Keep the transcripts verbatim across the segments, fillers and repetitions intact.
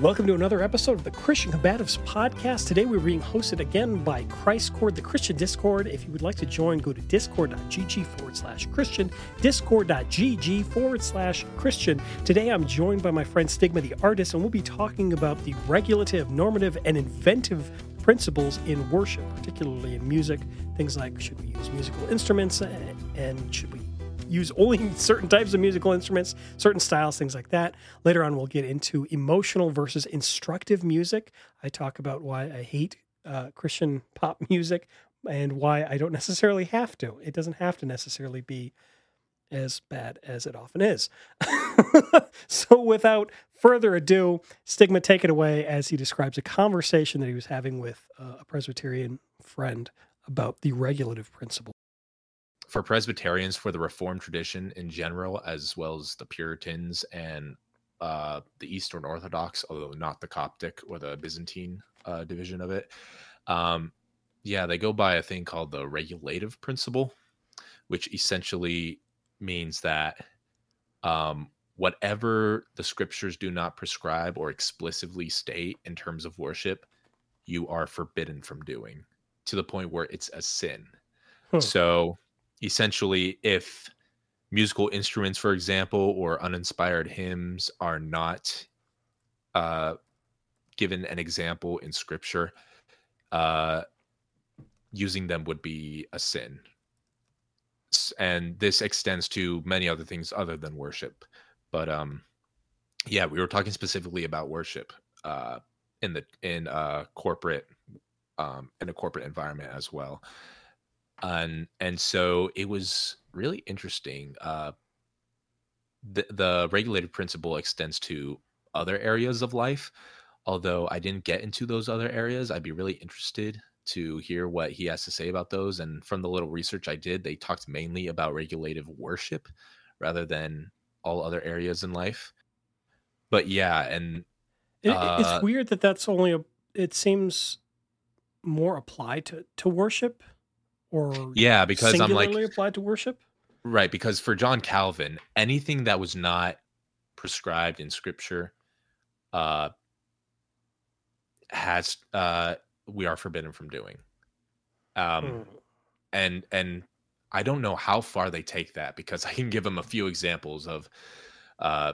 Welcome to another episode of the Christian Combatives Podcast. Today we're being hosted again by Christcord, the Christian Discord. If you would like to join, go to discord.gg forward slash Christian, discord.gg forward slash Christian. Today I'm joined by my friend Stigma the Artist, and we'll be talking about the regulative, normative, and inventive principles in worship, particularly in music. Things like, should we use musical instruments, and should we use only certain types of musical instruments, certain styles, things like that. Later on, we'll get into emotional versus instructive music. I talk about why I hate uh, Christian pop music and why I don't necessarily have to. It doesn't have to necessarily be as bad as it often is. So without further ado, Stigma, take it away as he describes a conversation that he was having with uh, a Presbyterian friend about the regulative principle. For Presbyterians, for the Reformed tradition in general, as well as the Puritans and uh, the Eastern Orthodox, although not the Coptic or the Byzantine uh, division of it, um, yeah, they go by a thing called the regulative principle, which essentially means that um, whatever the scriptures do not prescribe or explicitly state in terms of worship, you are forbidden from doing, to the point where it's a sin. Hmm. So essentially, if musical instruments, for example, or uninspired hymns are not uh, given an example in scripture, uh, using them would be a sin. And this extends to many other things other than worship. But um, yeah, we were talking specifically about worship uh, in the in uh, corporate um, in a corporate environment as well. And and so it was really interesting. Uh, the the regulated principle extends to other areas of life. Although I didn't get into those other areas, I'd be really interested to hear what he has to say about those. And from the little research I did, they talked mainly about regulative worship rather than all other areas in life. But yeah, and uh, it, it's weird that that's only a, it seems more applied to, to worship. Or yeah, because I'm like applied to worship, right? Because for John Calvin, anything that was not prescribed in Scripture, uh, has uh, we are forbidden from doing. Um, mm. and and I don't know how far they take that, because I can give them a few examples of uh,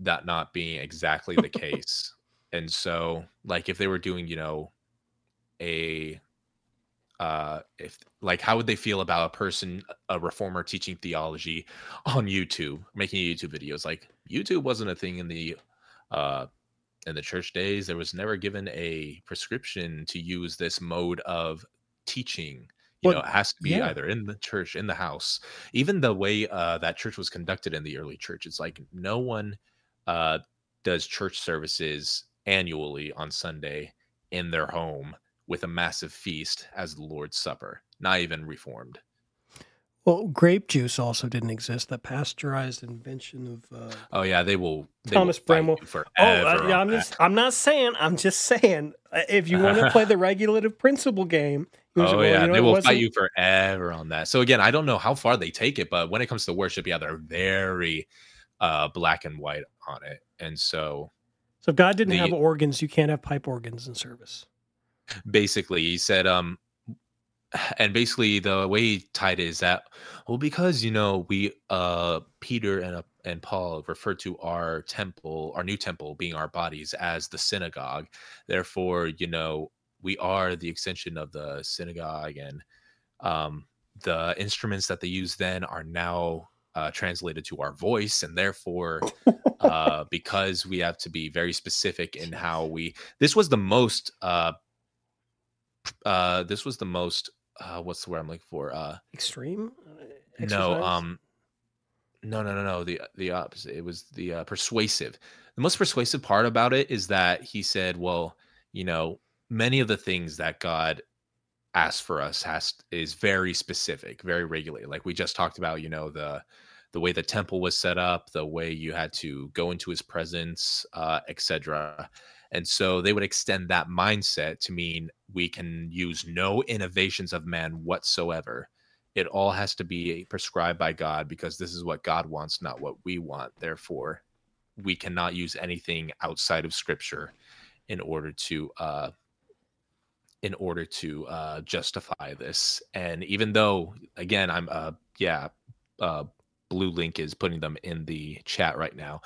that not being exactly the case. And so, like, if they were doing, you know, a Uh, if like, how would they feel about a person, a reformer teaching theology on YouTube, making YouTube videos? Like, YouTube wasn't a thing in the, uh, in the church days. There was never given a prescription to use this mode of teaching. You well, know, it has to be yeah. either in the church, in the house. Even the way uh, that church was conducted in the early church, it's like no one uh, does church services annually on Sunday in their home with a massive feast as the Lord's Supper, not even Reformed. Well, grape juice also didn't exist. The pasteurized invention of uh, oh yeah, they will they Thomas Bramwell. Oh, uh, yeah, I'm that. just I'm not saying. I'm just saying if you want to play the regulative principle game. Oh well, yeah, you know, they will fight you forever on that. So again, I don't know how far they take it, but when it comes to worship, yeah, they're very uh, black and white on it. And so, so if God didn't the, have organs, you can't have pipe organs in service. Basically, he said, um, and basically the way he tied it is that, well, because, you know, we, uh, Peter and uh, and Paul refer to our temple, our new temple being our bodies, as the synagogue. Therefore, you know, we are the extension of the synagogue, and um, the instruments that they used then are now uh, translated to our voice, and therefore, uh, because we have to be very specific in how we. This was the most. Uh, Uh, this was the most. Uh, what's the word I'm looking for? Uh, Extreme. Exercise? No. Um. No. No. No. No. The the opposite. It was the uh, persuasive. The most persuasive part about it is that he said, "Well, you know, many of the things that God asks for us has is very specific, very regulated. Like we just talked about, you know, the the way the temple was set up, the way you had to go into His presence, uh, et cetera" And so they would extend that mindset to mean we can use no innovations of man whatsoever. It all has to be prescribed by God, because this is what God wants, not what we want. Therefore, we cannot use anything outside of Scripture in order to uh, in order to uh, justify this. And even though, again, I'm uh, yeah, uh, Blue Link is putting them in the chat right now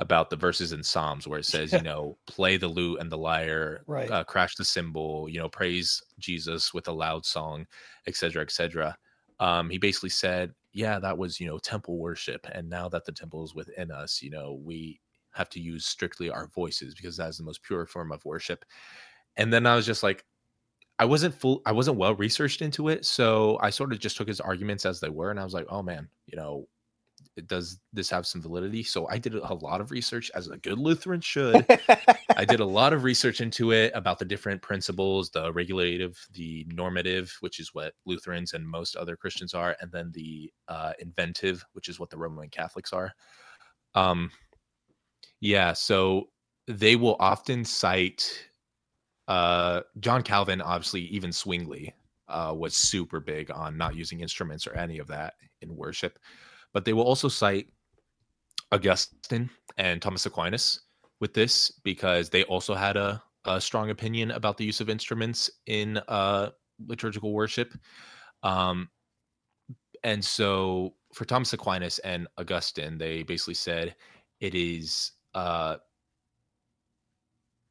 about the verses in Psalms where it says, you know, play the lute and the lyre, right. uh, crash the cymbal, you know, praise Jesus with a loud song, et cetera, et cetera. Um, he basically said, yeah, that was, you know, temple worship. And now that the temple is within us, you know, we have to use strictly our voices because that is the most pure form of worship. And then I was just like, I wasn't full, I wasn't well researched into it. So I sort of just took his arguments as they were. And I was like, oh man, you know, does this have some validity? So I did a lot of research, as a good Lutheran should. I did a lot of research into it about the different principles, the regulative, the normative, which is what Lutherans and most other Christians are, and then the uh, inventive, which is what the Roman Catholics are. Um, yeah, so they will often cite uh, John Calvin, obviously, even Zwingli uh, was super big on not using instruments or any of that in worship. But they will also cite Augustine and Thomas Aquinas with this because they also had a, a strong opinion about the use of instruments in uh, liturgical worship. Um, and so for Thomas Aquinas and Augustine, they basically said it is... Uh,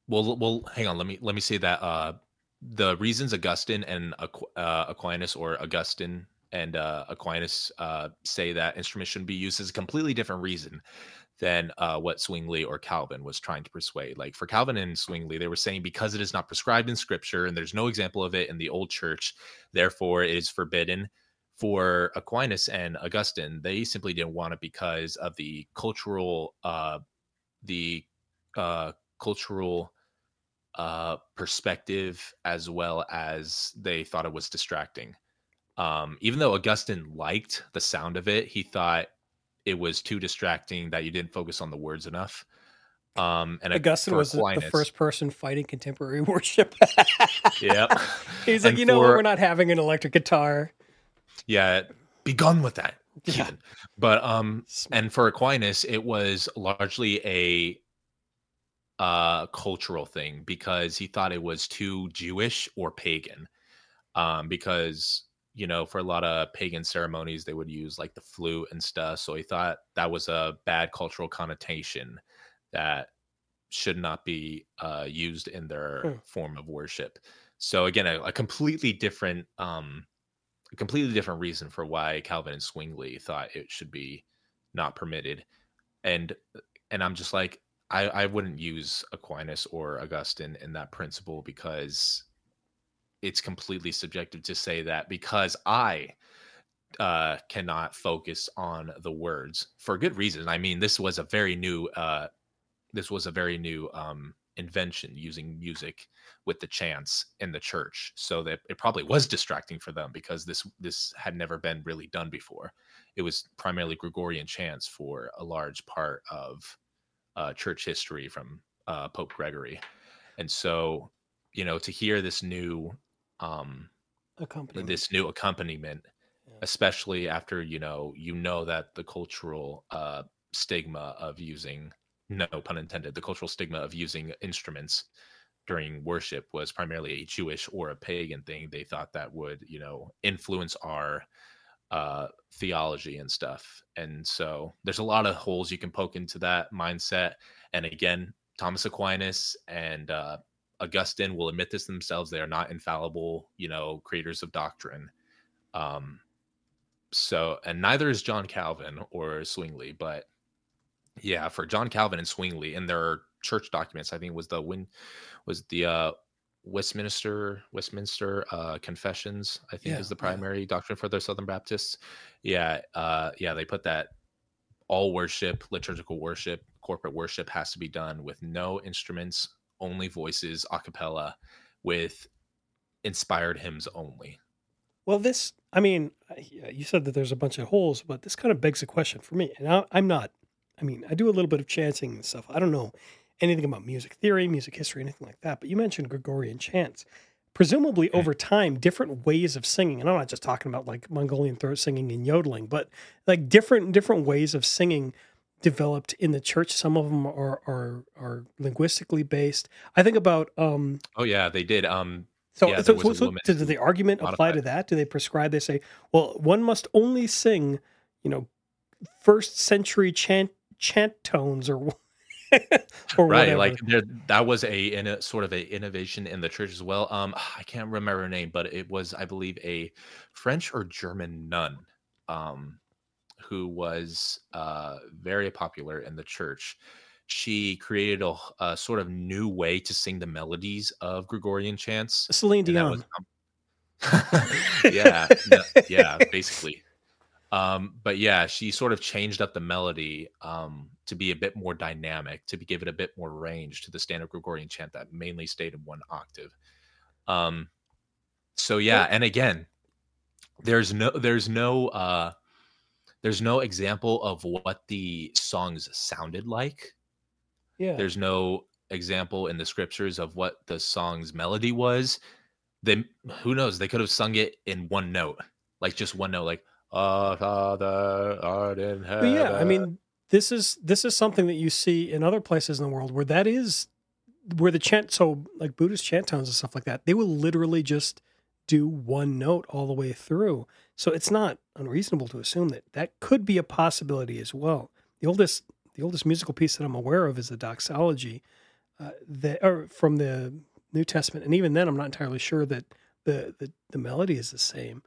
well, well, hang on. Let me let me say that uh, the reasons Augustine and Aqu- uh, Aquinas or Augustine... and uh, Aquinas uh, say that instruments shouldn't be used is a completely different reason than uh, what Zwingli or Calvin was trying to persuade. Like for Calvin and Zwingli, they were saying because it is not prescribed in Scripture and there's no example of it in the old church, therefore it is forbidden. For Aquinas and Augustine, they simply didn't want it because of the cultural, uh, the uh, cultural uh, perspective, as well as they thought it was distracting. Um, even though Augustine liked the sound of it, he thought it was too distracting that you didn't focus on the words enough. Um, and Augustine was Aquinas, the first person fighting contemporary worship. Yeah. He's like, and you for, know what? We're not having an electric guitar. Yeah. Be gone with that. Yeah. But, um, and for Aquinas, it was largely a, uh, cultural thing because he thought it was too Jewish or pagan. Um, because you know, for a lot of pagan ceremonies, they would use like the flute and stuff. So he thought that was a bad cultural connotation that should not be uh, used in their hmm. form of worship. So again, a, a completely different, um, a completely different reason for why Calvin and Zwingli thought it should be not permitted. And and I'm just like, I, I wouldn't use Aquinas or Augustine in that principle because it's completely subjective to say that because I uh, cannot focus on the words for good reason. I mean, this was a very new, uh, this was a very new um, invention using music with the chants in the church. So that it probably was distracting for them because this, this had never been really done before. It was primarily Gregorian chants for a large part of uh, church history from uh, Pope Gregory. And so, you know, to hear this new, um, this new accompaniment, yeah. especially after, you know, you know that the cultural uh, stigma of using, no pun intended, the cultural stigma of using instruments during worship was primarily a Jewish or a pagan thing. They thought that would, you know, influence our uh, theology and stuff. And so there's a lot of holes you can poke into that mindset. And again, Thomas Aquinas and uh, Augustine will admit this themselves. They are not infallible, you know, creators of doctrine. Um, so, and neither is John Calvin or Zwingli, but yeah, for John Calvin and Zwingli in their church documents, I think it was the Win, was the uh, Westminster Westminster uh, Confessions, I think yeah, is the primary yeah. doctrine for their Southern Baptists. Yeah, uh, yeah, they put that all worship, liturgical worship, corporate worship has to be done with no instruments, only voices, a cappella, with inspired hymns only. Well, this, I mean, you said that there's a bunch of holes, but this kind of begs a question for me. And I, I'm not, I mean, I do a little bit of chanting and stuff. I don't know anything about music theory, music history, anything like that. But you mentioned Gregorian chants. Presumably over time, different ways of singing, and I'm not just talking about like Mongolian throat singing and yodeling, but like different different ways of singing developed in the church. Some of them are are, are linguistically based. I think about. Um, oh yeah, they did. Um, so, yeah, so, so, so does the argument apply to that? Do they prescribe? They say, well, one must only sing, you know, first century chant chant tones or. or right, whatever. Like there, that was a, in a sort of a innovation in the church as well. Um, I can't remember her name, but it was, I believe, a French or German nun, um, who was uh, very popular in the church. She created a, a sort of new way to sing the melodies of Gregorian chants. Celine Dion. Was, um, yeah, no, yeah, basically. Um, but yeah, she sort of changed up the melody um, to be a bit more dynamic, to be, give it a bit more range to the standard Gregorian chant that mainly stayed in one octave. Um, so yeah, and again, there's no, there's no, uh, there's no example of what the songs sounded like. Yeah, there's no example in the scriptures of what the song's melody was. They, who knows? They could have sung it in one note, like just one note, like. Our Father, art in heaven. But yeah, I mean, this is this is something that you see in other places in the world where that is where the chant, so like Buddhist chant tones and stuff like that, they will literally just do one note all the way through. So it's not unreasonable to assume that that could be a possibility as well. The oldest the oldest musical piece that I'm aware of is the doxology, uh, that or from the New Testament, and even then, I'm not entirely sure that the the, the melody is the same.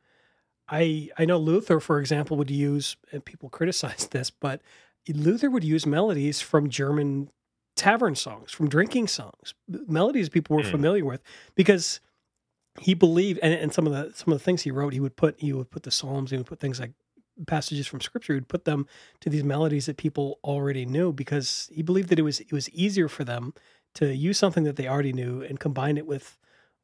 I, I know Luther, for example, would use, and people criticize this, but Luther would use melodies from German tavern songs, from drinking songs, melodies people were mm. familiar with, because he believed, and, and some of the some of the things he wrote, he would put he would put the Psalms, he would put things like passages from Scripture, he would put them to these melodies that people already knew, because he believed that it was it was easier for them to use something that they already knew and combine it with.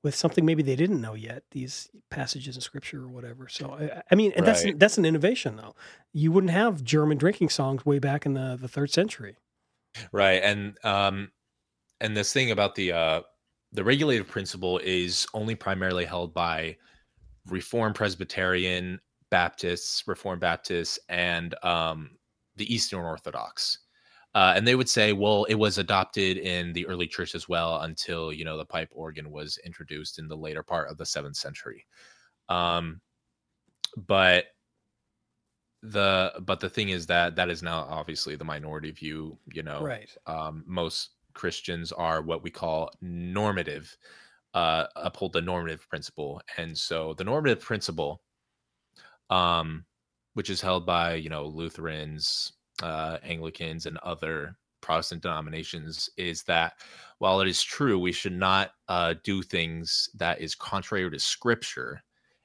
with something maybe they didn't know yet, these passages in Scripture or whatever. So, I, I mean, and right. that's that's an innovation, though. You wouldn't have German drinking songs way back in the, the third century. Right, and um, and this thing about the uh, the regulative principle is only primarily held by Reformed Presbyterian, Baptists, Reformed Baptists, and um, the Eastern Orthodox. Uh, and they would say, well, it was adopted in the early church as well until, you know, the pipe organ was introduced in the later part of the seventh century. Um, but the but the thing is that that is now obviously the minority view, you know. Right. Um, most Christians are what we call normative, uh, uphold the normative principle. And so the normative principle, um, which is held by, you know, Lutherans, Uh, Anglicans and other Protestant denominations, is that while it is true we should not uh, do things that is contrary to Scripture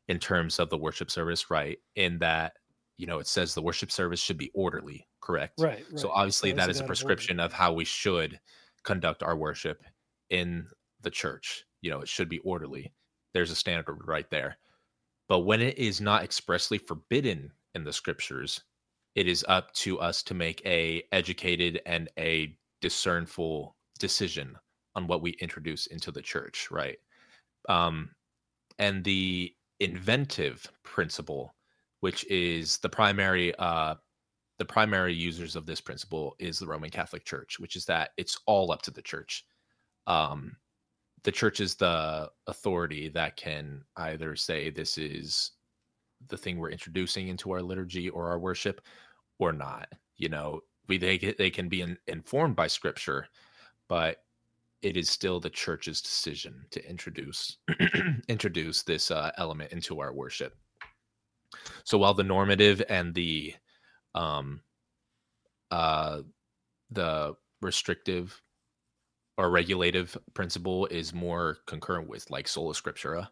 in terms of the worship service, right? In that, you know, it says the worship service should be orderly, correct? Right. right. So obviously that is a prescription of how we should conduct our worship in the church. You know, it should be orderly. There's a standard right there. But when it is not expressly forbidden in the Scriptures, it is up to us to make a educated and a discernful decision on what we introduce into the church, right? Um, and the inventive principle, which is the primary, uh, the primary users of this principle is the Roman Catholic Church, which is that it's all up to the church. Um, the church is the authority that can either say this is the thing we're introducing into our liturgy or our worship or not. You know, we they, they can be in, informed by Scripture, but it is still the church's decision to introduce introduce this uh, element into our worship. So while the normative and the um uh the restrictive or regulative principle is more concurrent with like sola scriptura,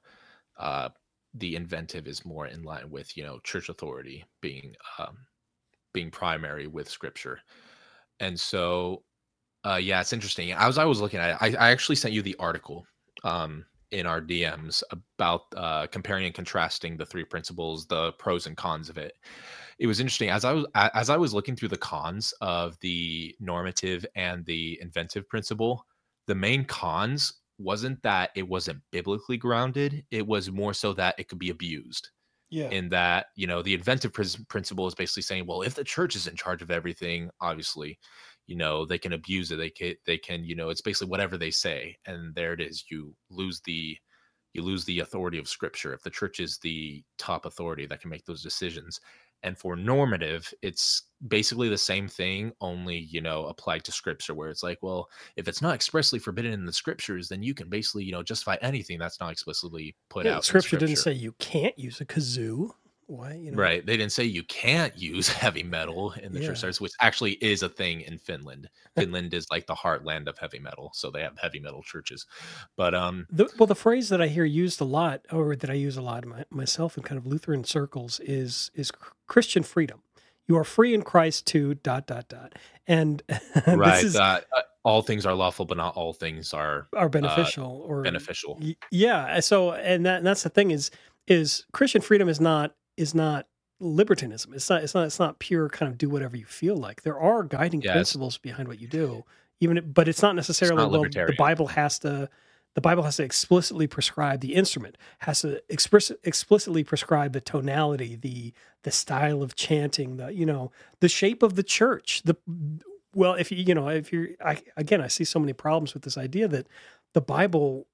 uh the inventive is more in line with, you know, church authority being um, being primary with Scripture. And so, uh, yeah, it's interesting. I was I was looking at it. I, I actually sent you the article um, in our D Ms about uh, comparing and contrasting the three principles, the pros and cons of it. It was interesting as I was as I was looking through the cons of the normative and the inventive principle. The main cons wasn't that it wasn't biblically grounded. It was more so that it could be abused. Yeah. In that, you know, the inventive pr- principle is basically saying, well, if the church is in charge of everything, obviously, you know, they can abuse it. They can, they can, you know, it's basically whatever they say. And there it is. You lose the, you lose the authority of Scripture if the church is the top authority that can make those decisions. And for normative, it's basically the same thing, only, you know, applied to Scripture, where it's like, well, if it's not expressly forbidden in the Scriptures, then you can basically, you know, justify anything that's not explicitly put yeah, out. Scripture, in scripture didn't say you can't use a kazoo. Why? You know? Right. They didn't say you can't use heavy metal in the yeah. church service, which actually is a thing in Finland. Finland is like the heartland of heavy metal, so they have heavy metal churches. But um, the, well, the phrase that I hear used a lot, or that I use a lot my, myself in kind of Lutheran circles, is is Christian freedom. You are free in Christ to dot dot dot. And right, this is, uh, all things are lawful, but not all things are are beneficial uh, or beneficial. Y- yeah. So, and that and that's the thing is is Christian freedom is not. is not libertinism. It's not, it's not, it's not pure kind of do whatever you feel like. There are guiding yes. principles behind what you do, even, if, but it's not necessarily, it's not well, the Bible has to, the Bible has to explicitly prescribe the instrument, has to express, explicitly prescribe the tonality, the, the style of chanting, the, you know, the shape of the church, the, well, if you, you know, if you're, I, again, I see so many problems with this idea that the Bible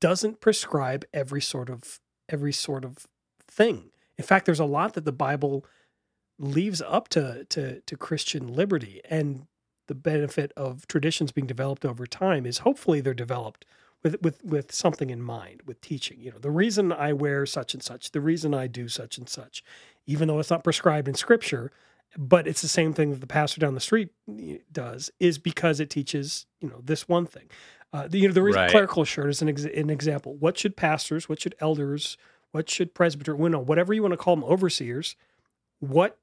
doesn't prescribe every sort of, every sort of thing. In fact, there's a lot that the Bible leaves up to, to, to Christian liberty, and the benefit of traditions being developed over time is hopefully they're developed with, with, with something in mind, with teaching. You know, the reason I wear such and such, the reason I do such and such, even though it's not prescribed in Scripture, but it's the same thing that the pastor down the street does, is because it teaches, you know, this one thing. Uh, the, you know, the reason right. clerical shirt is an, ex- an example. What should pastors, what should elders... What should presbyter, well, no, whatever you want to call them, overseers, what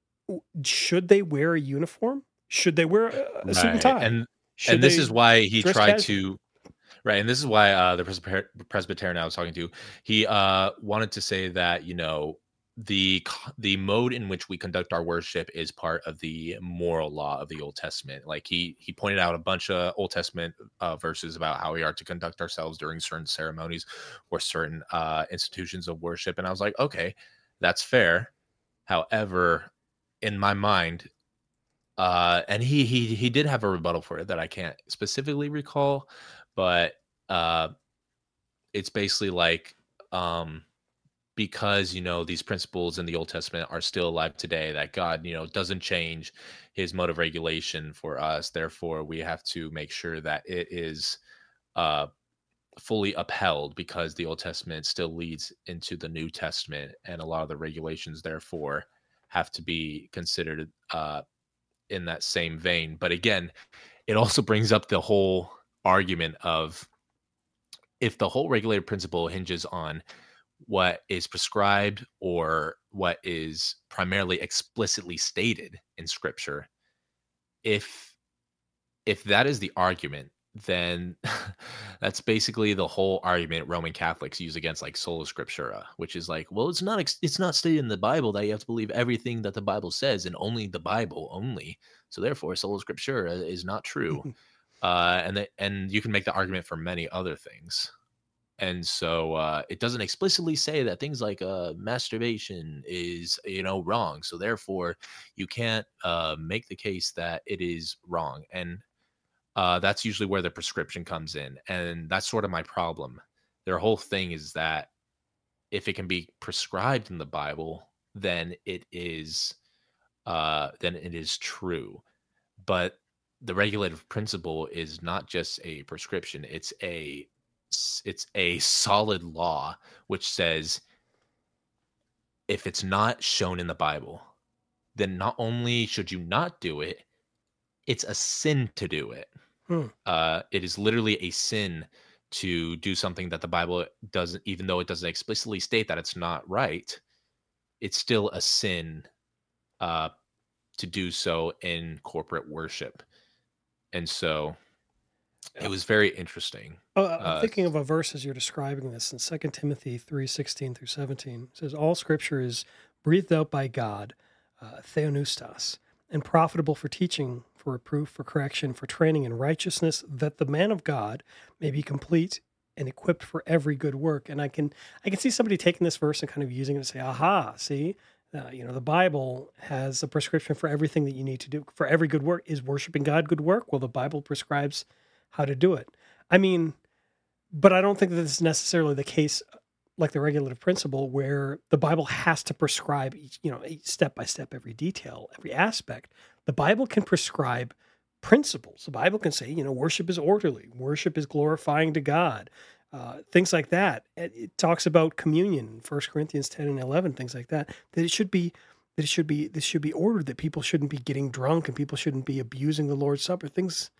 should they wear a uniform? Should they wear a right. suit and tie? And, and this is why he tried casually? to, right, and this is why uh, the Presbyterian I was talking to, he uh, wanted to say that, you know, the the mode in which we conduct our worship is part of the moral law of the Old Testament. Like he he pointed out a bunch of Old Testament uh, verses about how we are to conduct ourselves during certain ceremonies or certain uh, institutions of worship. And I was like, okay, that's fair. However, in my mind, uh, and he he he did have a rebuttal for it that I can't specifically recall, but uh, it's basically like. Um, Because, you know, these principles in the Old Testament are still alive today, that God, you know, doesn't change his mode of regulation for us. Therefore, we have to make sure that it is uh, fully upheld, because the Old Testament still leads into the New Testament. And a lot of the regulations, therefore, have to be considered uh, in that same vein. But again, it also brings up the whole argument of if the whole regulated principle hinges on what is prescribed or what is primarily explicitly stated in Scripture, if if that is the argument, then that's basically the whole argument Roman Catholics use against like sola scriptura, which is like, well, it's not ex- it's not stated in the Bible that you have to believe everything that the Bible says and only the Bible only, so therefore sola scriptura is not true. uh and the, and you can make the argument for many other things. And so uh, it doesn't explicitly say that things like uh, masturbation is, you know, wrong. So therefore, you can't uh, make the case that it is wrong. And uh, that's usually where the prescription comes in. And that's sort of my problem. Their whole thing is that if it can be prescribed in the Bible, then it is, uh, then it is true. But the regulative principle is not just a prescription; it's a it's a solid law, which says if it's not shown in the Bible, then not only should you not do it, it's a sin to do it. Hmm. Uh, it is literally a sin to do something that the Bible doesn't, even though it doesn't explicitly state that it's not right, it's still a sin uh, to do so in corporate worship. And so... it was very interesting. Oh, I'm uh, thinking of a verse as you're describing this in Second Timothy three sixteen through seventeen. It says, all Scripture is breathed out by God, uh, theonoustos, and profitable for teaching, for reproof, for correction, for training in righteousness, that the man of God may be complete, and equipped for every good work. And I can I can see somebody taking this verse and kind of using it to say, aha, see, uh, you know, the Bible has a prescription for everything that you need to do. For every good work, is worshiping God good work? Well, the Bible prescribes how to do it. I mean, but I don't think that this is necessarily the case, like the regulative principle, where the Bible has to prescribe each, you know, step by step, every detail, every aspect. The Bible can prescribe principles. The Bible can say, you know, worship is orderly, worship is glorifying to God, uh, things like that. It, it talks about communion, First Corinthians ten and eleven, things like that. That it should be, that it should be, this should be ordered. That people shouldn't be getting drunk and people shouldn't be abusing the Lord's Supper. Things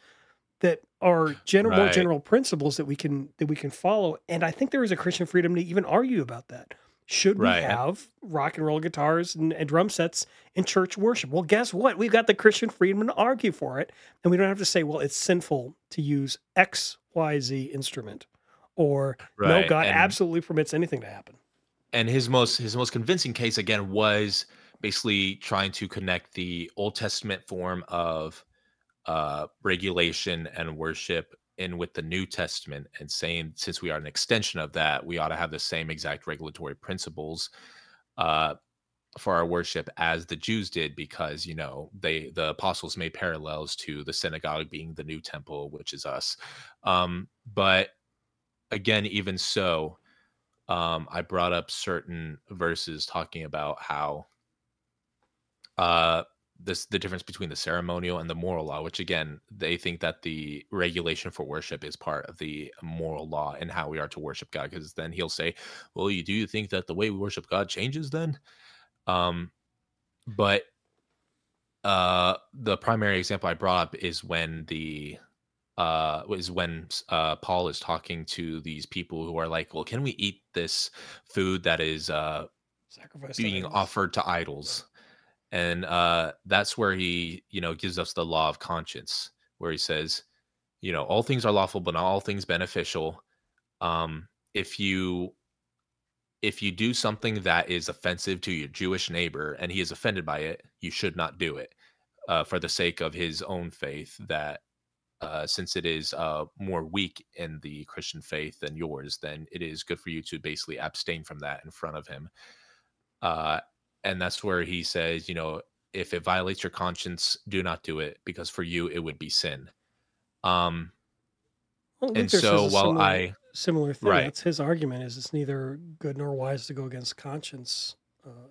that are general, right. general principles that we can that we can follow. And I think there is a Christian freedom to even argue about that. Should we right. have rock and roll guitars and, and drum sets in church worship? Well, guess what? We've got the Christian freedom to argue for it, and we don't have to say, well, it's sinful to use X, Y, Z instrument, or right. no, God and, absolutely permits anything to happen. And his most his most convincing case, again, was basically trying to connect the Old Testament form of uh, regulation and worship in with the New Testament, and saying, since we are an extension of that, we ought to have the same exact regulatory principles uh, for our worship as the Jews did, because, you know, they the apostles made parallels to the synagogue being the new temple, which is us. Um, but again, even so, um, I brought up certain verses talking about how uh, This, the difference between the ceremonial and the moral law, which again, they think that the regulation for worship is part of the moral law and how we are to worship God. Because then he'll say, well, you do you think that the way we worship God changes then? Um, but uh, the primary example I brought up is when the uh, is when uh, Paul is talking to these people who are like, well, can we eat this food that is uh, Sacrifice being offered to idols? Yeah. And uh, that's where he, you know, gives us the law of conscience, where he says, you know, all things are lawful, but not all things beneficial. Um, if you, if you do something that is offensive to your Jewish neighbor and he is offended by it, you should not do it uh, for the sake of his own faith. That uh, since it is uh, more weak in the Christian faith than yours, then it is good for you to basically abstain from that in front of him. Uh, And that's where he says, you know, if it violates your conscience, do not do it, because for you, it would be sin. Um, well, and so while similar, I... Similar thing. Right. That's his argument, is it's neither good nor wise to go against conscience. Uh,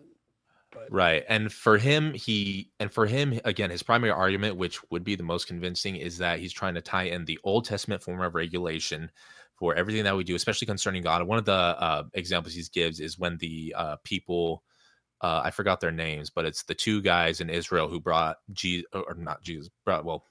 but... Right. And for him, he... And for him, again, his primary argument, which would be the most convincing, is that he's trying to tie in the Old Testament form of regulation for everything that we do, especially concerning God. One of the uh, examples he gives is when the uh, people... Uh, I forgot their names, but it's the two guys in Israel who brought Jesus, or not Jesus, brought, well,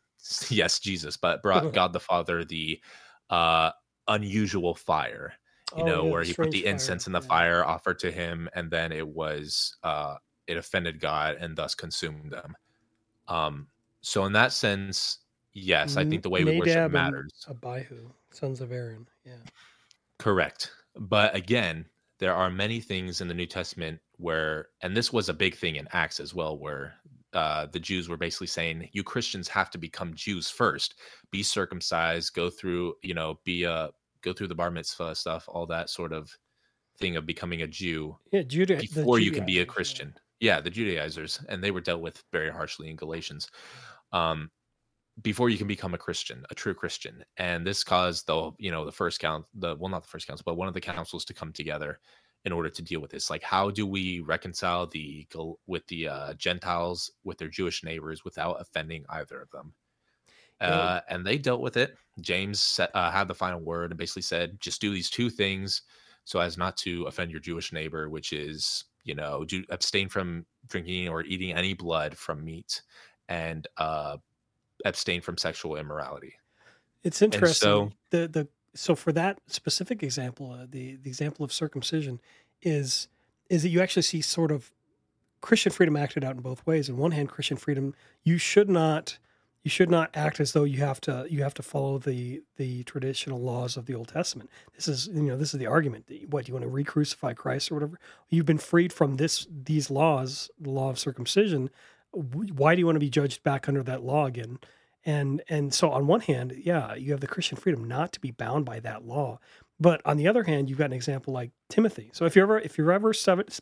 yes, Jesus, but brought God the Father the uh, unusual fire, you oh, know, yeah, where he put the incense fire. in the yeah. fire offered to him, and then it was, uh, it offended God and thus consumed them. Um, so in that sense, yes, I think the way Nadab we worship matters. Abihu, sons of Aaron, yeah. Correct. But again, there are many things in the New Testament where, and this was a big thing in Acts as well, where uh, the Jews were basically saying, you Christians have to become Jews first, be circumcised, go through, you know, be a, go through the bar mitzvah stuff, all that sort of thing of becoming a Jew yeah, Juda- before you can be a Christian. Yeah. yeah, the Judaizers. And they were dealt with very harshly in Galatians. Um, before you can become a Christian, a true Christian. And this caused the, you know, the first count, the, well, not the first council, but one of the councils to come together in order to deal with this. Like, how do we reconcile the, with the uh, Gentiles, with their Jewish neighbors without offending either of them? Uh, yeah. And they dealt with it. James uh, had the final word and basically said, just do these two things so as not to offend your Jewish neighbor, which is, you know, do abstain from drinking or eating any blood from meat, and, uh, abstain from sexual immorality. It's interesting. So, the the so for that specific example, uh, the the example of circumcision is is that you actually see sort of Christian freedom acted out in both ways. On one hand, Christian freedom, you should not you should not act as though you have to you have to follow the the traditional laws of the Old Testament. This is you know this is the argument. What, do you want to re-crucify Christ or whatever? You've been freed from this these laws, the law of circumcision. Why do you want to be judged back under that law again? And and so on one hand, yeah, you have the Christian freedom not to be bound by that law. But on the other hand, you've got an example like Timothy. So if you're ever, if you're ever, excuse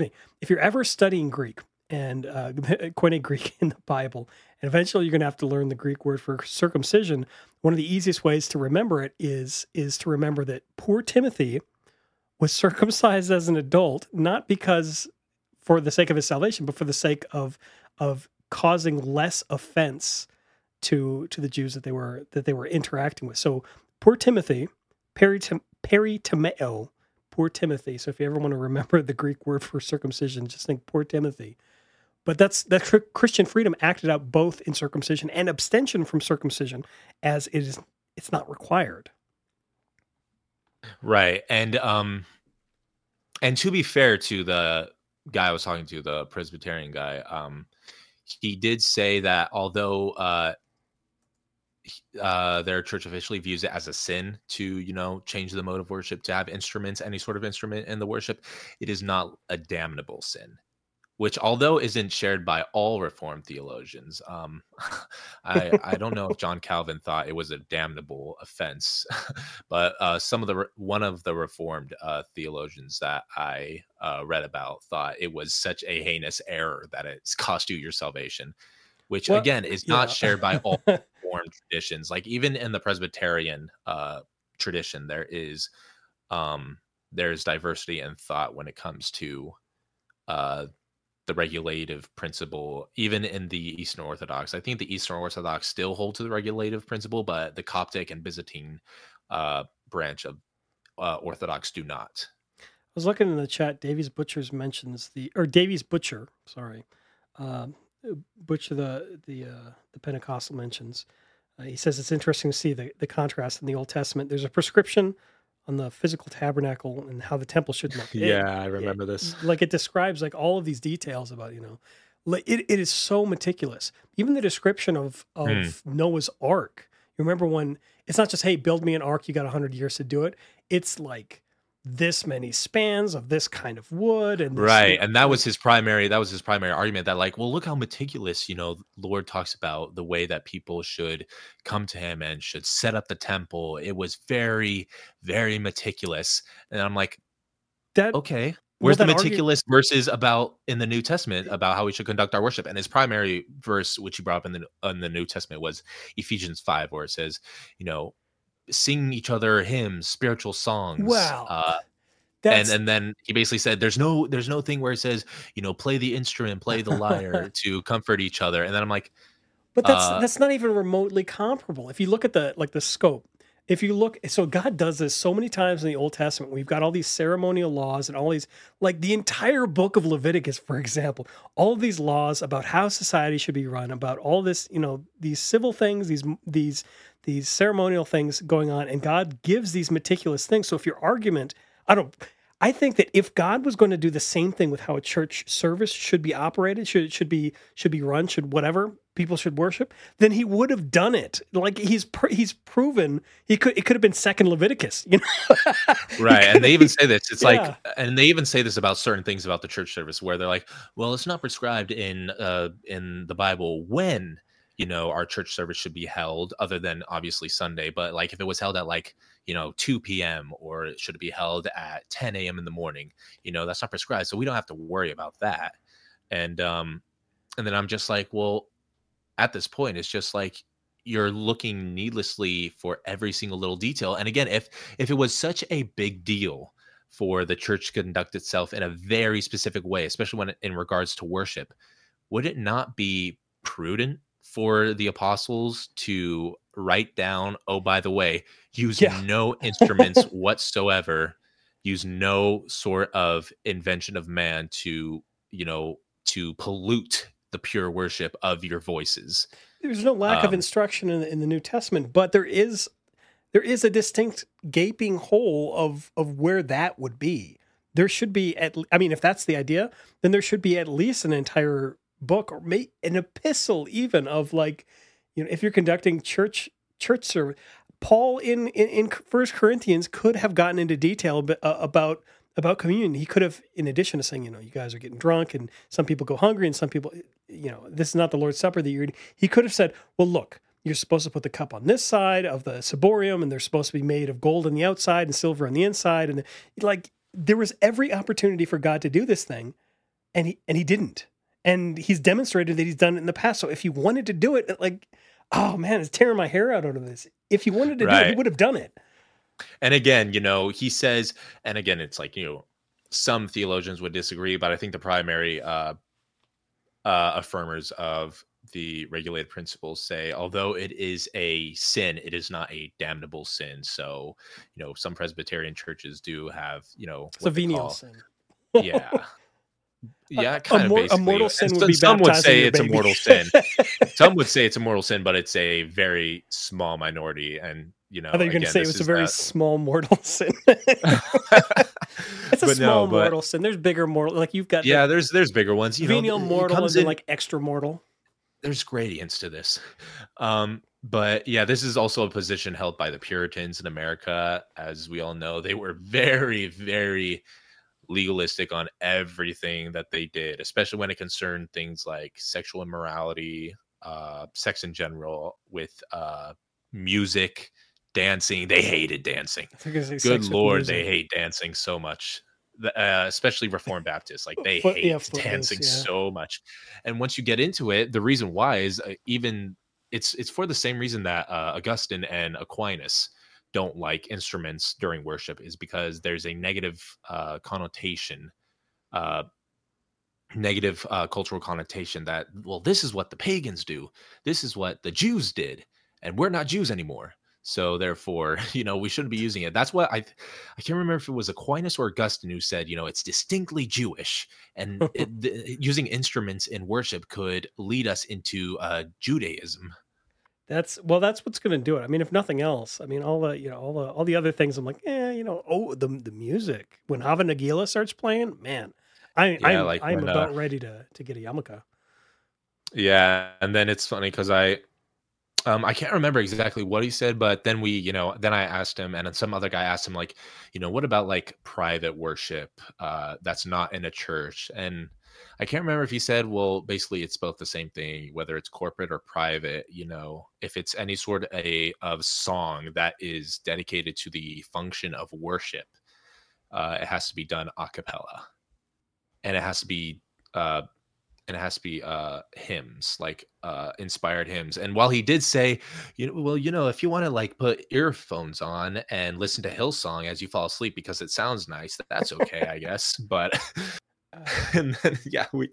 me, if you're ever studying Greek and uh, Koine Greek in the Bible, and eventually you're going to have to learn the Greek word for circumcision, one of the easiest ways to remember it is, is to remember that poor Timothy was circumcised as an adult, not because for the sake of his salvation, but for the sake of of causing less offense to to the Jews that they were that they were interacting with. So poor Timothy, peritim, peritimeo, poor Timothy. So if you ever want to remember the Greek word for circumcision, just think poor Timothy. But that's that Christian freedom acted out both in circumcision and abstention from circumcision, as it is it's not required. Right, and um, and to be fair to the guy I was talking to, the Presbyterian guy, um, he did say that although uh, uh, their church officially views it as a sin to, you know, change the mode of worship, to have instruments, any sort of instrument in the worship, it is not a damnable sin, which although isn't shared by all Reformed theologians, um, I, I don't know if John Calvin thought it was a damnable offense, but uh, some of the one of the Reformed uh, theologians that I uh, read about thought it was such a heinous error that it's cost you your salvation, which well, again is yeah. not shared by all Reformed traditions. Like even in the Presbyterian uh, tradition, there is um, there is diversity in thought when it comes to uh, the regulative principle, even in the Eastern Orthodox. I think the Eastern Orthodox still hold to the regulative principle, but the Coptic and Byzantine uh, branch of uh, Orthodox do not. I was looking in the chat. Davies Butchers mentions the, or Davies Butcher, sorry, uh, Butcher the the uh, the Pentecostal mentions. Uh, he says it's interesting to see the, the contrast in the Old Testament. There's a prescription on the physical tabernacle and how the temple should look. It, yeah, I remember it, this. Like it describes like all of these details about, you know, like it, it is so meticulous. Even the description of, of mm. Noah's Ark. You remember when it's not just, hey, build me an ark, you got one hundred years to do it. It's like this many spans of this kind of wood. And right. And that was his primary, that was his primary argument that like, well, look how meticulous, you know, Lord talks about the way that people should come to him and should set up the temple. It was very, very meticulous. And I'm like, that okay. Where's well, the meticulous argue- verses about in the New Testament about how we should conduct our worship? And his primary verse, which he brought up in the, in the New Testament was Ephesians five, where it says, you know, sing each other hymns, spiritual songs. Wow. Uh, and and then he basically said, "There's no, there's no thing where it says, you know, play the instrument, play the lyre to comfort each other." And then I'm like, "But that's uh, that's not even remotely comparable." If you look at the like the scope, if you look, so God does this so many times in the Old Testament. We've got all these ceremonial laws and all these, like the entire book of Leviticus, for example, all of these laws about how society should be run, about all this, you know, these civil things, these these. these ceremonial things going on, and God gives these meticulous things. So if your argument, I don't, I think that if God was going to do the same thing with how a church service should be operated, should should be should be run, should whatever people should worship, then he would have done it. Like he's he's proven he could. It could have been Second Leviticus, you know. Right, and they even say this. It's yeah. like, and they even say this about certain things about the church service, where they're like, well, it's not prescribed in uh, in the Bible when, you know, our church service should be held, other than obviously Sunday. But like if it was held at like, you know, two p.m. or it should be held at ten a.m. in the morning, you know, that's not prescribed. So we don't have to worry about that. And um, and then I'm just like, well, at this point, it's just like you're looking needlessly for every single little detail. And again, if if it was such a big deal for the church to conduct itself in a very specific way, especially when in regards to worship, would it not be prudent for the apostles to write down, oh, by the way, use yeah. no instruments whatsoever, use no sort of invention of man to, you know, to pollute the pure worship of your voices? There's no lack um, of instruction in the, in the New Testament, but there is there is a distinct gaping hole of of where that would be. There should be, at I mean, if that's the idea, then there should be at least an entire book or may, an epistle even of like, you know, if you're conducting church church service, Paul in in, in First Corinthians could have gotten into detail about about communion. He could have, in addition to saying, you know, you guys are getting drunk and some people go hungry and some people, you know, this is not the Lord's Supper that you're eating, he could have said, well, look, you're supposed to put the cup on this side of the ciborium, and they're supposed to be made of gold on the outside and silver on the inside. And like, there was every opportunity for God to do this thing, and he and he didn't. And he's demonstrated that he's done it in the past. So if he wanted to do it, like, oh man, it's tearing my hair out over this. If he wanted to right. do it, he would have done it. And again, you know, he says, and again, it's like, you know, some theologians would disagree, but I think the primary uh, uh, affirmers of the regulated principles say, although it is a sin, it is not a damnable sin. So, you know, some Presbyterian churches do have, you know, it's a venial call, sin. Yeah. Yeah, kind a, a of mor- basically. A mortal sin would be some would say it's baby. a mortal sin. Some would say it's a mortal sin, but it's a very small minority. And, you know, I thought you were going to say it was a very that... small mortal sin. It's a but small no, but... mortal sin. There's bigger mortal, like you've got. Yeah, the, there's there's bigger ones. You venial know, mortal and in... like extra mortal. There's gradients to this. Um, but yeah, this is also a position held by the Puritans in America. As we all know, they were very, very legalistic on everything that they did, especially when it concerned things like sexual immorality, uh, sex in general, with uh, music, dancing. They hated dancing. Good Lord, they hate dancing so much. The, uh, especially Reformed Baptists, like they foot, hate yeah, dancing is, yeah. so much. And once you get into it, the reason why is uh, even it's it's for the same reason that uh, Augustine and Aquinas don't like instruments during worship, is because there's a negative uh, connotation, uh, negative uh, cultural connotation that, well, this is what the pagans do, this is what the Jews did, and we're not Jews anymore. So therefore, you know, we shouldn't be using it. That's what I, I can't remember if it was Aquinas or Augustine who said, you know, it's distinctly Jewish, and it, the, using instruments in worship could lead us into uh, Judaism. That's well, that's what's going to do it. I mean, if nothing else, I mean, all the, you know, all the, all the other things I'm like, eh, you know, oh, the, the music, when Hava Nagila starts playing, man, I, yeah, I'm, like I'm when, about uh, ready to, to get a yarmulke. Yeah. And then it's funny, cause I, Um, I can't remember exactly what he said, but then we, you know, then I asked him, and then some other guy asked him, like, you know, what about like private worship uh, that's not in a church? And I can't remember if he said, well, basically it's both the same thing, whether it's corporate or private. You know, if it's any sort of a of song that is dedicated to the function of worship, uh, it has to be done a cappella, and it has to be. Uh, And it has to be uh, hymns, like uh, inspired hymns. And while he did say, you know, well, you know, if you want to like put earphones on and listen to Hillsong as you fall asleep because it sounds nice, that's okay, I guess. But and then yeah, we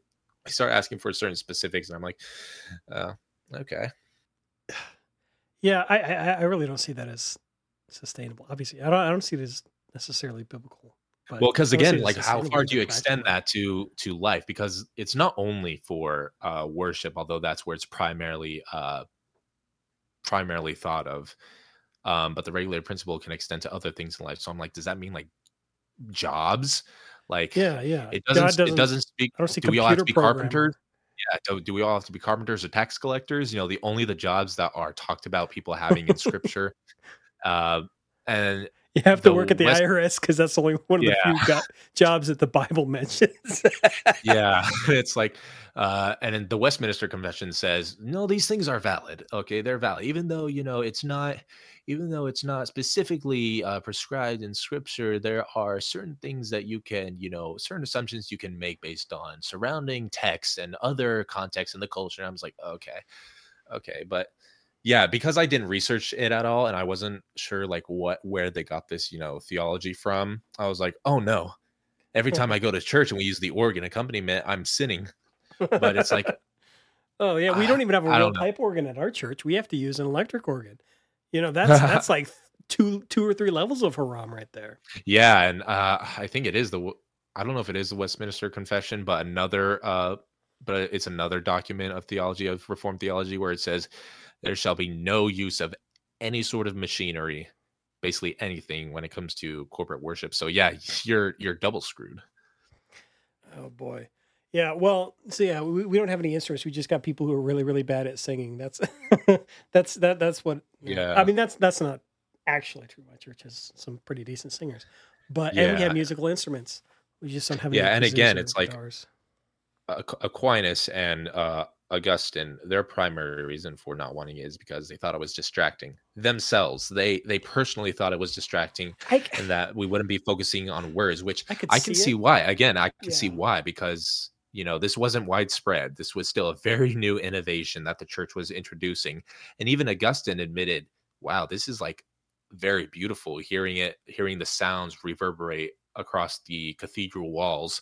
start asking for certain specifics, and I'm like, uh, okay, yeah, I, I I really don't see that as sustainable. Obviously, I don't I don't see it as necessarily biblical. But well, because again, like how far do you extend that to to life? Because it's not only for uh, worship, although that's where it's primarily uh, primarily thought of. Um, but the regulated principle can extend to other things in life. So I'm like, does that mean like jobs? Like, yeah, yeah. It doesn't. doesn't it doesn't speak. I don't see do we all have to be carpenters? Yeah. Do, do we all have to be carpenters or tax collectors? You know, the only the jobs that are talked about people having in scripture, uh, and. You have to the work at the West- I R S because that's only one of yeah. the few go- jobs that the Bible mentions. Yeah, it's like, uh, and then the Westminster Confession says, no, these things are valid. Okay, they're valid, even though you know it's not, even though it's not specifically uh, prescribed in Scripture. There are certain things that you can, you know, certain assumptions you can make based on surrounding texts and other contexts in the culture. And I was like, okay, okay, but. Yeah, because I didn't research it at all, and I wasn't sure like what where they got this, you know, theology from. I was like, oh no, every time I go to church and we use the organ accompaniment, I'm sinning. But it's like, oh yeah, we uh, don't even have a real pipe organ at our church. We have to use an electric organ. You know, that's that's like two two or three levels of haram right there. Yeah, and uh, I think it is the I don't know if it is the Westminster Confession, but another uh, but it's another document of theology of Reformed theology where it says. There shall be no use of any sort of machinery, basically anything, when it comes to corporate worship. So yeah, you're you're double screwed. Oh boy, yeah. Well, so yeah, we, we don't have any instruments. We just got people who are really really bad at singing. That's that's that that's what. Yeah. I mean, that's that's not actually true. My church has some pretty decent singers, but yeah. And we have musical instruments. We just don't have any. Yeah, and again, it's like guitars. Aquinas and uh, Augustine, their primary reason for not wanting it is because they thought it was distracting themselves. They they personally thought it was distracting, I, and that we wouldn't be focusing on words, which I, could I can see, see why. Again, I can yeah. see why, because, you know, this wasn't widespread. This was still a very new innovation that the church was introducing. And even Augustine admitted, wow, this is like very beautiful, hearing it, hearing the sounds reverberate across the cathedral walls.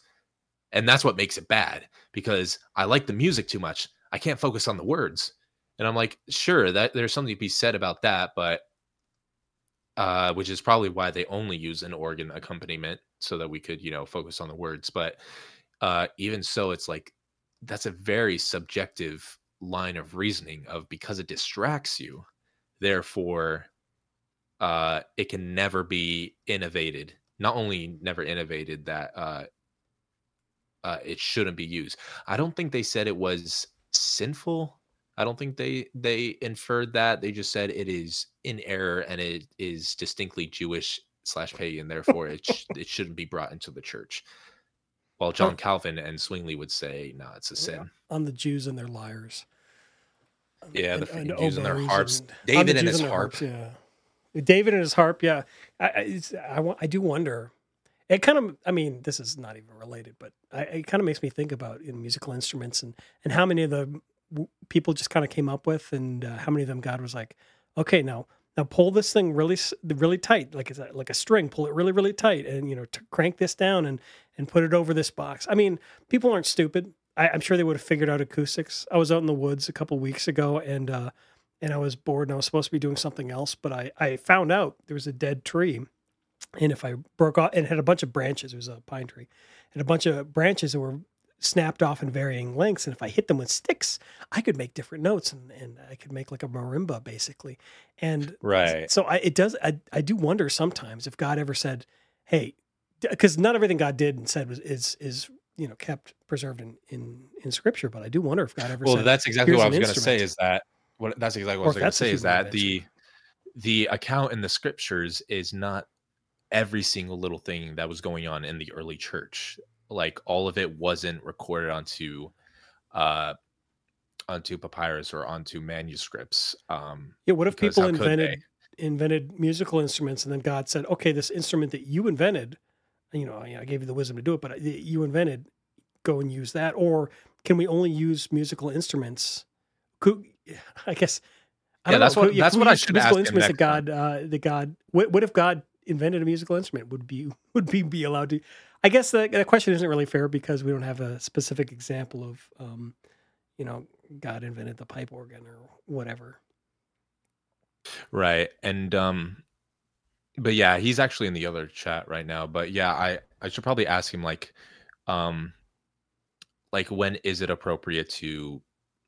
And that's what makes it bad, because I like the music too much. I can't focus on the words. And I'm like, sure, that there's something to be said about that, but uh, which is probably why they only use an organ accompaniment, so that we could, you know, focus on the words. But uh, even so, it's like, that's a very subjective line of reasoning of, because it distracts you, therefore uh, it can never be innovated. Not only never innovated that, uh, Uh, it shouldn't be used. I don't think they said it was sinful. I don't think they they inferred that. They just said it is in error and it is distinctly Jewish slash pagan. Therefore, it sh- it shouldn't be brought into the church. While John Calvin and Zwingli would say, no, nah, it's a sin. On the Jews and their lyres. Yeah, the and, and Jews and their harps. And, David and his and harp. Harps, yeah. David and his harp. Yeah, I I, I, I do wonder. It kind of, I mean, this is not even related, but I, it kind of makes me think about in musical instruments and, and how many of the w- people just kind of came up with, and uh, how many of them God was like, okay, now now pull this thing really really tight, like it's a, like a string, pull it really really tight, and you know t- crank this down and and put it over this box. I mean, people aren't stupid. I, I'm sure they would have figured out acoustics. I was out in the woods a couple weeks ago, and uh, and I was bored, and I was supposed to be doing something else, but I I found out there was a dead tree. And if I broke off, and it had a bunch of branches, it was a pine tree, and a bunch of branches that were snapped off in varying lengths. And if I hit them with sticks, I could make different notes, and, and I could make like a marimba basically. And right. So I, it does, I, I do wonder sometimes if God ever said, hey, because not everything God did and said was, is, is, you know, kept preserved in, in, in scripture. But I do wonder if God ever well, said, well, that's exactly what I was going to say is that what that's exactly what I was going to say is that the, the account in the scriptures is not every single little thing that was going on in the early church. Like all of it wasn't recorded onto uh onto papyrus or onto manuscripts. Um yeah what if people invented invented musical instruments, and then God said, okay, this instrument that you invented, you know, I gave you the wisdom to do it, but you invented, go and use that. Or can we only use musical instruments? Could, I guess I yeah, don't that's know. What could, that's what I should musical ask instruments that God uh, that God what, what if God invented a musical instrument, would be would be, be allowed to? I guess the, the question isn't really fair, because we don't have a specific example of, um, you know, God invented the pipe organ or whatever. Right. And, um, but yeah, he's actually in the other chat right now. But yeah, I, I should probably ask him, like, um, like, when is it appropriate to,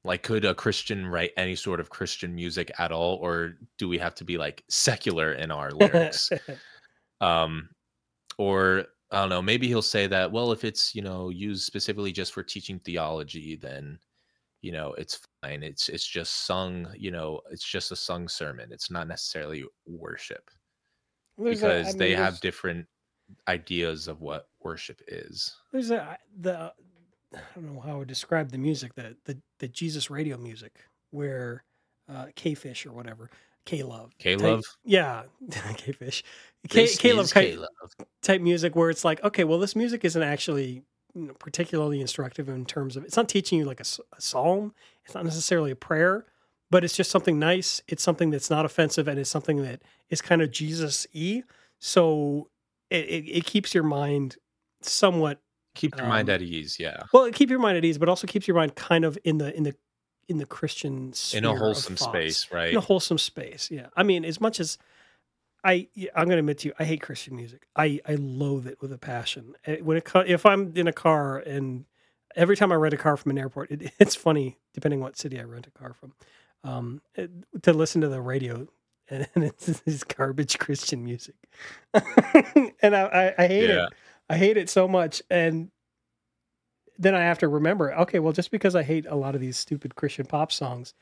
like, could a Christian write any sort of Christian music at all, or do we have to be like secular in our lyrics? um, or I don't know, maybe he'll say that, well, if it's, you know, used specifically just for teaching theology, then, you know, it's fine. It's, it's just sung, you know, it's just a sung sermon. It's not necessarily worship, there's because a, I mean, they there's... have different ideas of what worship is. There's a, the, I don't know how I would describe the music, the, the, the Jesus radio music, where uh, K-Fish or whatever, K-Love. K-Love? Type, yeah, K-Fish. K- K-Love type, K-Love type music, where it's like, okay, well, this music isn't actually, you know, particularly instructive in terms of, it's not teaching you like a, a psalm, it's not necessarily a prayer, but it's just something nice, it's something that's not offensive, and it's something that is kind of Jesus-y, so it, it, it keeps your mind somewhat keep your um, mind at ease. Yeah, well, keep your mind at ease, but also keeps your mind kind of in the in the in the Christian sphere, in a wholesome space, right? In a wholesome space. Yeah, I mean, as much as I, I'm going to admit to you, I hate Christian music. I, I loathe it with a passion. When it if I'm in a car, and every time I rent a car from an airport, it, it's funny depending what city I rent a car from, um, it, to listen to the radio, and, and it's, it's garbage Christian music, and I, I, I hate yeah. it. I hate it so much, and then I have to remember, okay, well, just because I hate a lot of these stupid Christian pop songs,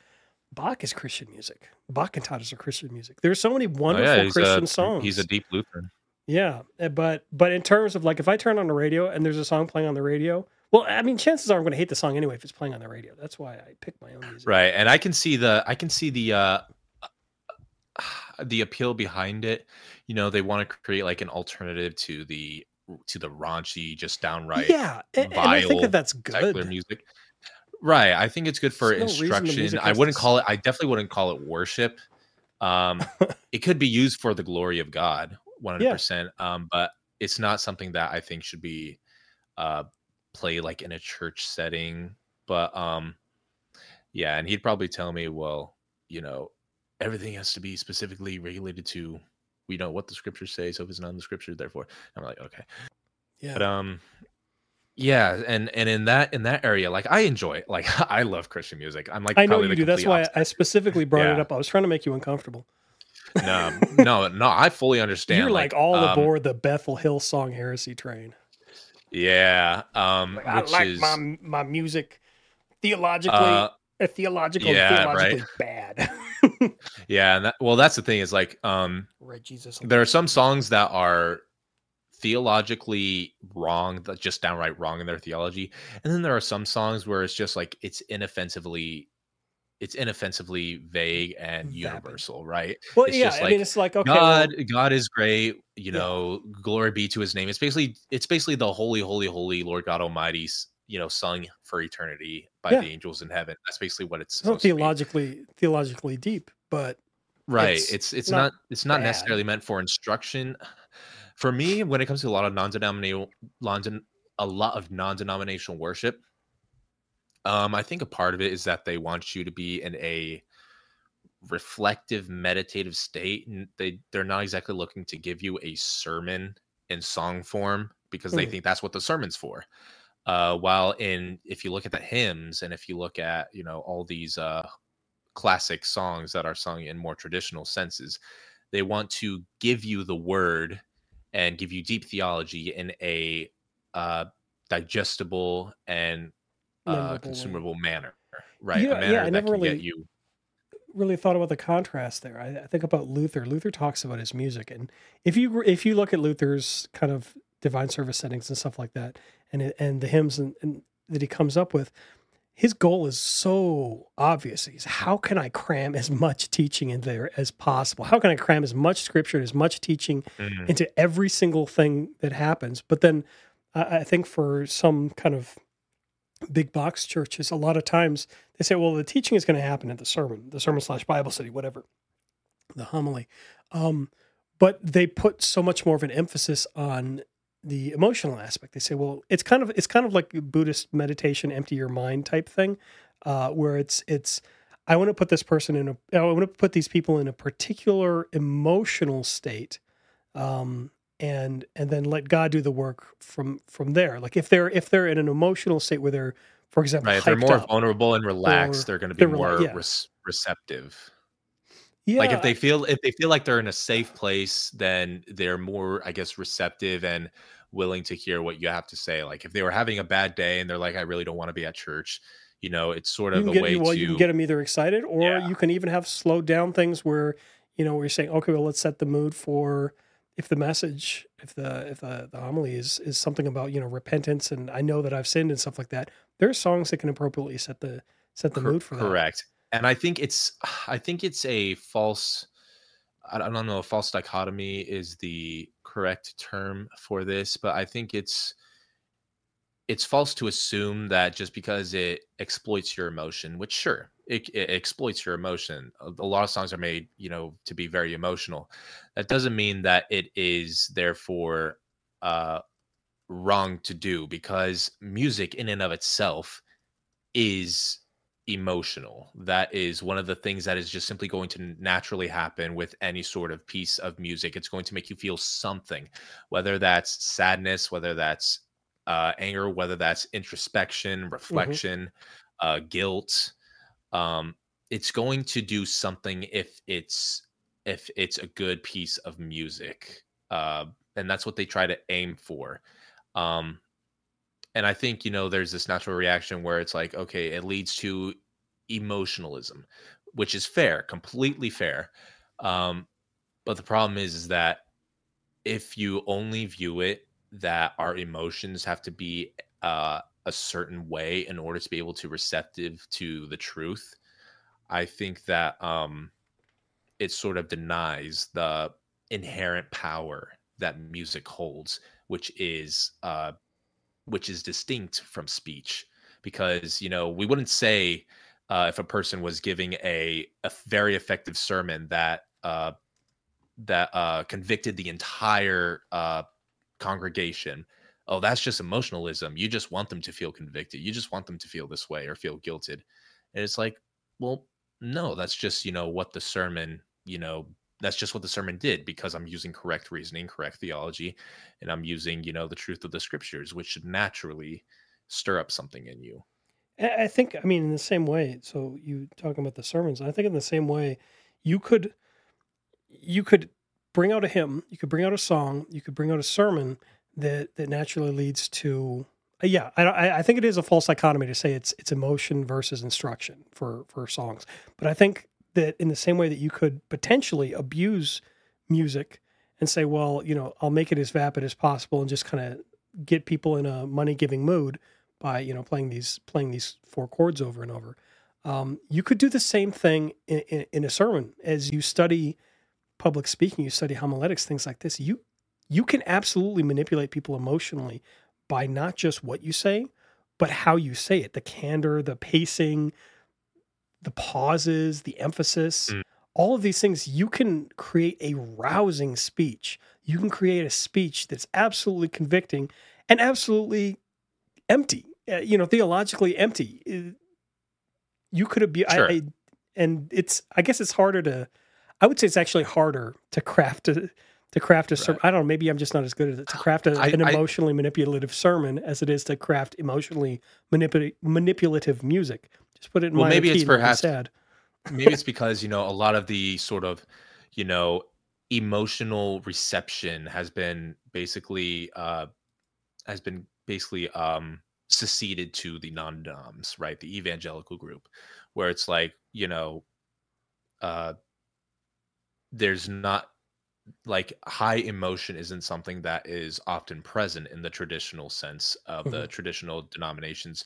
Bach is Christian music. Bach and Todd are Christian music. There's so many wonderful oh, yeah, Christian a, songs. He's a deep Lutheran. Yeah, but but in terms of, like, if I turn on the radio and there's a song playing on the radio, Well, I mean, chances are I'm going to hate the song anyway if it's playing on the radio. That's why I pick my own music. Right, and I can see the I can see the uh, the appeal behind it. You know, they want to create like an alternative to the to the raunchy, just downright yeah, and, vile, and I think that that's good. Secular music. Right, I think it's good for no instruction. I wouldn't call it. I definitely wouldn't call it worship. Um, it could be used for the glory of God, one hundred percent. Um, but it's not something that I think should be uh, played like in a church setting. But um, yeah, and he'd probably tell me, well, you know, everything has to be specifically regulated to, we know what the scriptures say. So if it's not in the scriptures, therefore, I'm like, okay, yeah. But um, yeah, and and in that in that area, like I enjoy, like I love Christian music. I'm like, I know you do. That's why opposite. I specifically brought yeah. it up. I was trying to make you uncomfortable. No, no, no. I fully understand. You're like, like all um, aboard the Bethel Hillsong heresy train. Yeah, um, like, I like is, my my music theologically, uh, theological, yeah, theologically right? bad. Yeah, and that, well, that's the thing is like, um, right, Jesus, there are some songs that are theologically wrong, that's just downright wrong in their theology, and then there are some songs where it's just like it's inoffensively it's inoffensively vague and universal. Right, well, it's yeah just like, I mean, it's like, okay, god well, god is great, you know, yeah. glory be to his name. It's basically it's basically the holy holy holy Lord God Almighty, you know, sung for eternity by yeah. the angels in heaven. That's basically what it's, it's not theologically theologically deep, but right it's it's, it's not, not it's not bad. Necessarily meant for instruction. For me, when it comes to a lot of non-denominational, a lot of non-denominational worship, um, I think a part of it is that they want you to be in a reflective, meditative state, and they they're not exactly looking to give you a sermon in song form because they mm. think that's what the sermon's for. Uh, while in, if you look at the hymns and if you look at, you know, all these uh, classic songs that are sung in more traditional senses, they want to give you the word and give you deep theology in a uh, digestible and uh, consumable way. manner, right? Yeah, a manner yeah, I that never can really, get you... really thought about the contrast there. I, I think about Luther. Luther talks about his music, and if you if you look at Luther's kind of divine service settings and stuff like that, and and the hymns and, and that he comes up with, his goal is so obvious. He's, how can I cram as much teaching in there as possible? How can I cram as much scripture, as much teaching mm-hmm. into every single thing that happens? But then uh, I think for some kind of big box churches, a lot of times they say, well, the teaching is going to happen at the sermon, the sermon slash Bible study, whatever, the homily. Um, but they put so much more of an emphasis on the emotional aspect. They say, well, it's kind of it's kind of like Buddhist meditation, empty your mind type thing, uh, where it's it's I want to put this person in a I want to put these people in a particular emotional state, um, and and then let God do the work from from there. Like if they're if they're in an emotional state where they're, for example, right, if they're more vulnerable and relaxed, or, they're going to be more yeah. res- receptive. Yeah, like if they feel if they feel like they're in a safe place, then they're more, I guess, receptive and willing to hear what you have to say. Like if they were having a bad day and they're like, I really don't want to be at church, you know, it's sort of a get, way well, to... Well, you can get them either excited or yeah. you can even have slowed down things where, you know, where you're saying, okay, well, let's set the mood for if the message, if the if the, the homily is is something about, you know, repentance and I know that I've sinned and stuff like that. There are songs that can appropriately set the set the Cor- mood for that. Correct. And I think it's, I think it's a false, I don't know, false dichotomy is the correct term for this, but I think it's, it's false to assume that just because it exploits your emotion, which sure, it, it exploits your emotion. A lot of songs are made, you know, to be very emotional. That doesn't mean that it is therefore uh, wrong to do, because music in and of itself is emotional. That is one of the things that is just simply going to naturally happen with any sort of piece of music. It's going to make you feel something, whether that's sadness, whether that's uh, anger, whether that's introspection, reflection, mm-hmm. uh, guilt. Um, it's going to do something if it's if it's a good piece of music, uh, and that's what they try to aim for. Um, And I think, you know, there's this natural reaction where it's like, okay, it leads to emotionalism, which is fair, completely fair. Um, but the problem is, is that if you only view it that our emotions have to be uh, a certain way in order to be able to receptive to the truth, I think that um, it sort of denies the inherent power that music holds, which is uh, which is distinct from speech. Because, you know, we wouldn't say uh, if a person was giving a, a very effective sermon that uh, that uh, convicted the entire uh, congregation, oh, that's just emotionalism. You just want them to feel convicted. You just want them to feel this way or feel guilted. And it's like, well, no, that's just, you know, what the sermon, you know, that's just what the sermon did, because I'm using correct reasoning, correct theology, and I'm using, you know, the truth of the scriptures, which should naturally stir up something in you. I think, I mean, in the same way, so you talking about the sermons, I think in the same way, you could, you could bring out a hymn, you could bring out a song, you could bring out a sermon that, that naturally leads to, uh, yeah, I, I think it is a false dichotomy to say it's it's emotion versus instruction for, for songs. But I think that in the same way that you could potentially abuse music and say, well, you know, I'll make it as vapid as possible and just kind of get people in a money-giving mood by, you know, playing these playing these four chords over and over. Um, you could do the same thing in, in, in a sermon. As you study public speaking, you study homiletics, things like this, you you can absolutely manipulate people emotionally by not just what you say, but how you say it, the candor, the pacing, the pauses, the emphasis, mm. all of these things. You can create a rousing speech. You can create a speech that's absolutely convicting and absolutely empty, uh, you know, theologically empty. You could be, sure. I, I, and it's, I guess it's harder to, I would say it's actually harder to craft a, to craft a sermon. Right. I don't know, maybe I'm just not as good at it. To craft a, I, an emotionally I, manipulative sermon as it is to craft emotionally manipul- manipulative music. Just put it in well, my maybe it's perhaps sad. Maybe it's because, you know, a lot of the sort of, you know, emotional reception has been basically uh, has been basically um, seceded to the non-doms, right? The evangelical group, where it's like, you know, uh, there's not, like, high emotion isn't something that is often present in the traditional sense of the mm-hmm. traditional denominations.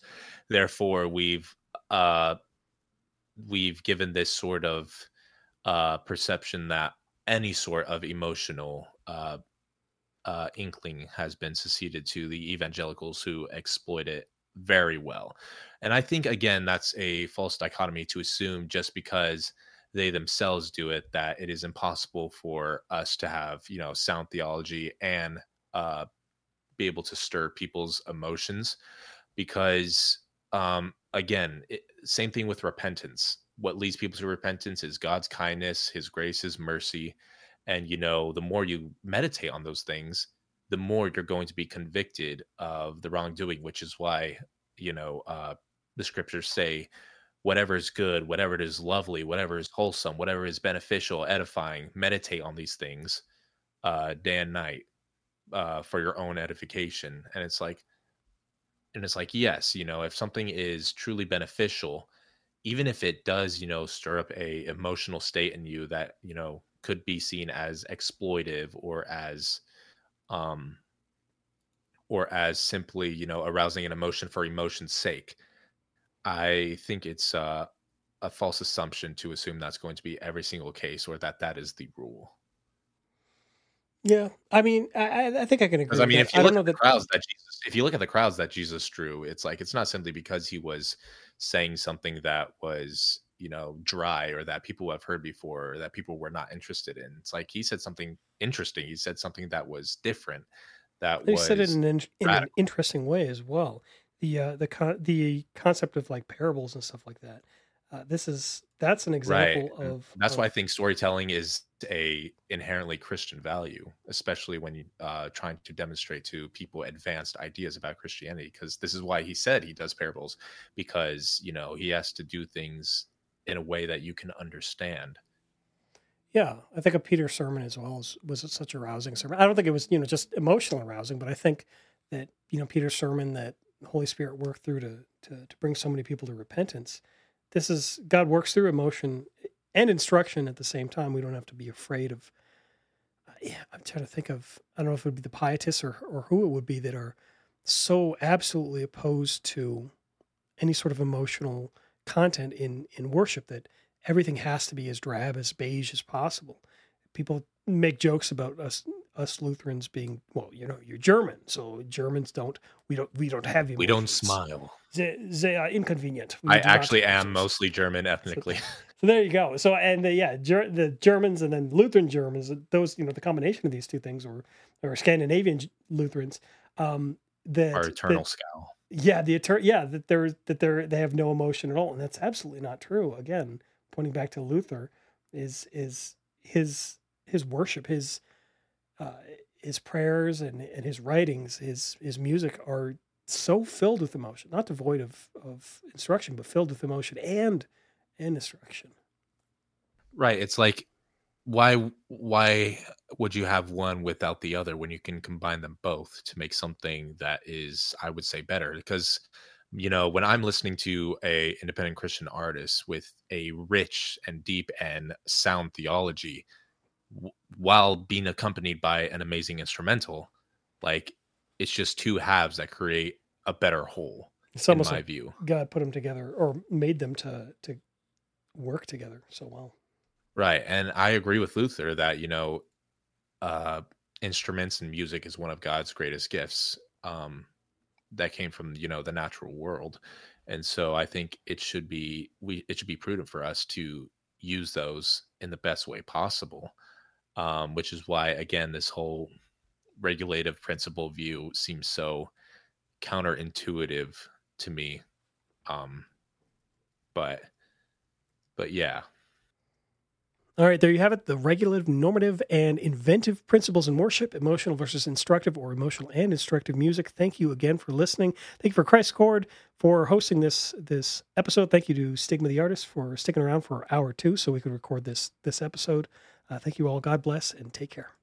Therefore, we've uh, we've given this sort of uh, perception that any sort of emotional uh, uh, inkling has been seceded to the evangelicals, who exploit it very well. And I think, again, that's a false dichotomy to assume just because they themselves do it, that it is impossible for us to have, you know, sound theology and uh, be able to stir people's emotions. Because, um, again, it, same thing with repentance. What leads people to repentance is God's kindness, his grace, his mercy. And, you know, the more you meditate on those things, the more you're going to be convicted of the wrongdoing, which is why, you know, uh, the scriptures say, whatever is good, whatever it is lovely, whatever is wholesome, whatever is beneficial, edifying, meditate on these things uh, day and night uh, for your own edification. And it's like, and it's like, yes, you know, if something is truly beneficial, even if it does, you know, stir up a emotional state in you that, you know, could be seen as exploitive or as, um, or as simply, you know, arousing an emotion for emotion's sake. I think it's uh, a false assumption to assume that's going to be every single case, or that that is the rule. Yeah, I mean, I, I think I can agree. I mean, if you look at the crowds that Jesus, if you look at the crowds that Jesus drew, it's like, it's not simply because he was saying something that was, you know, dry or that people have heard before or that people were not interested in. It's like he said something interesting. He said something that was different. That was he said it in an, in an interesting way as well. The uh, the con- the concept of, like, parables and stuff like that. Uh, this is that's an example right. of. That's of, why I think storytelling is a inherently Christian value, especially when you uh, trying to demonstrate to people advanced ideas about Christianity. Because this is why he said he does parables, because, you know, he has to do things in a way that you can understand. Yeah, I think a Peter sermon as well was, was such a rousing sermon. I don't think it was, you know, just emotional rousing, but I think that, you know, Peter's sermon that the Holy Spirit worked through to, to to bring so many people to repentance. This is, God works through emotion and instruction at the same time. We don't have to be afraid of, uh, yeah, I'm trying to think of, I don't know if it would be the pietists or, or who it would be that are so absolutely opposed to any sort of emotional content in, in worship that everything has to be as drab, as beige as possible. People make jokes about us us Lutherans being, well, you know, you're German, so Germans don't, we don't, we don't have emotions. We don't smile. They, they are inconvenient. We I actually am mostly German ethnically. So, so there you go. So, and the, yeah, Ger- the Germans and then Lutheran Germans, those, you know, the combination of these two things, or, or Scandinavian Lutherans, um, that our eternal that, scowl. Yeah. The eternal, yeah, that they're, that they're, they have no emotion at all. And that's absolutely not true. Again, pointing back to Luther is, is his, his worship, his, Uh, his prayers and, and his writings, his his music are so filled with emotion, not devoid of, of instruction, but filled with emotion and and instruction. Right. It's like, why why would you have one without the other when you can combine them both to make something that is, I would say, better? Because, you know, when I'm listening to a independent Christian artist with a rich and deep and sound theology, while being accompanied by an amazing instrumental, like, it's just two halves that create a better whole. It's almost in my like view. God put them together or made them to to work together so well. Right, and I agree with Luther that, you know, uh, instruments and music is one of God's greatest gifts um, that came from, you know, the natural world, and so I think it should be we it should be prudent for us to use those in the best way possible. Um, which is why, again, this whole regulative principle view seems so counterintuitive to me. Um, but, but yeah. All right, there you have it. The regulative, normative, and inventive principles in worship, emotional versus instructive, or emotional and instructive music. Thank you again for listening. Thank you for Christcord for hosting this this episode. Thank you to Stigma the Artist for sticking around for hour two so we could record this this episode. Uh, thank you all. God bless and take care.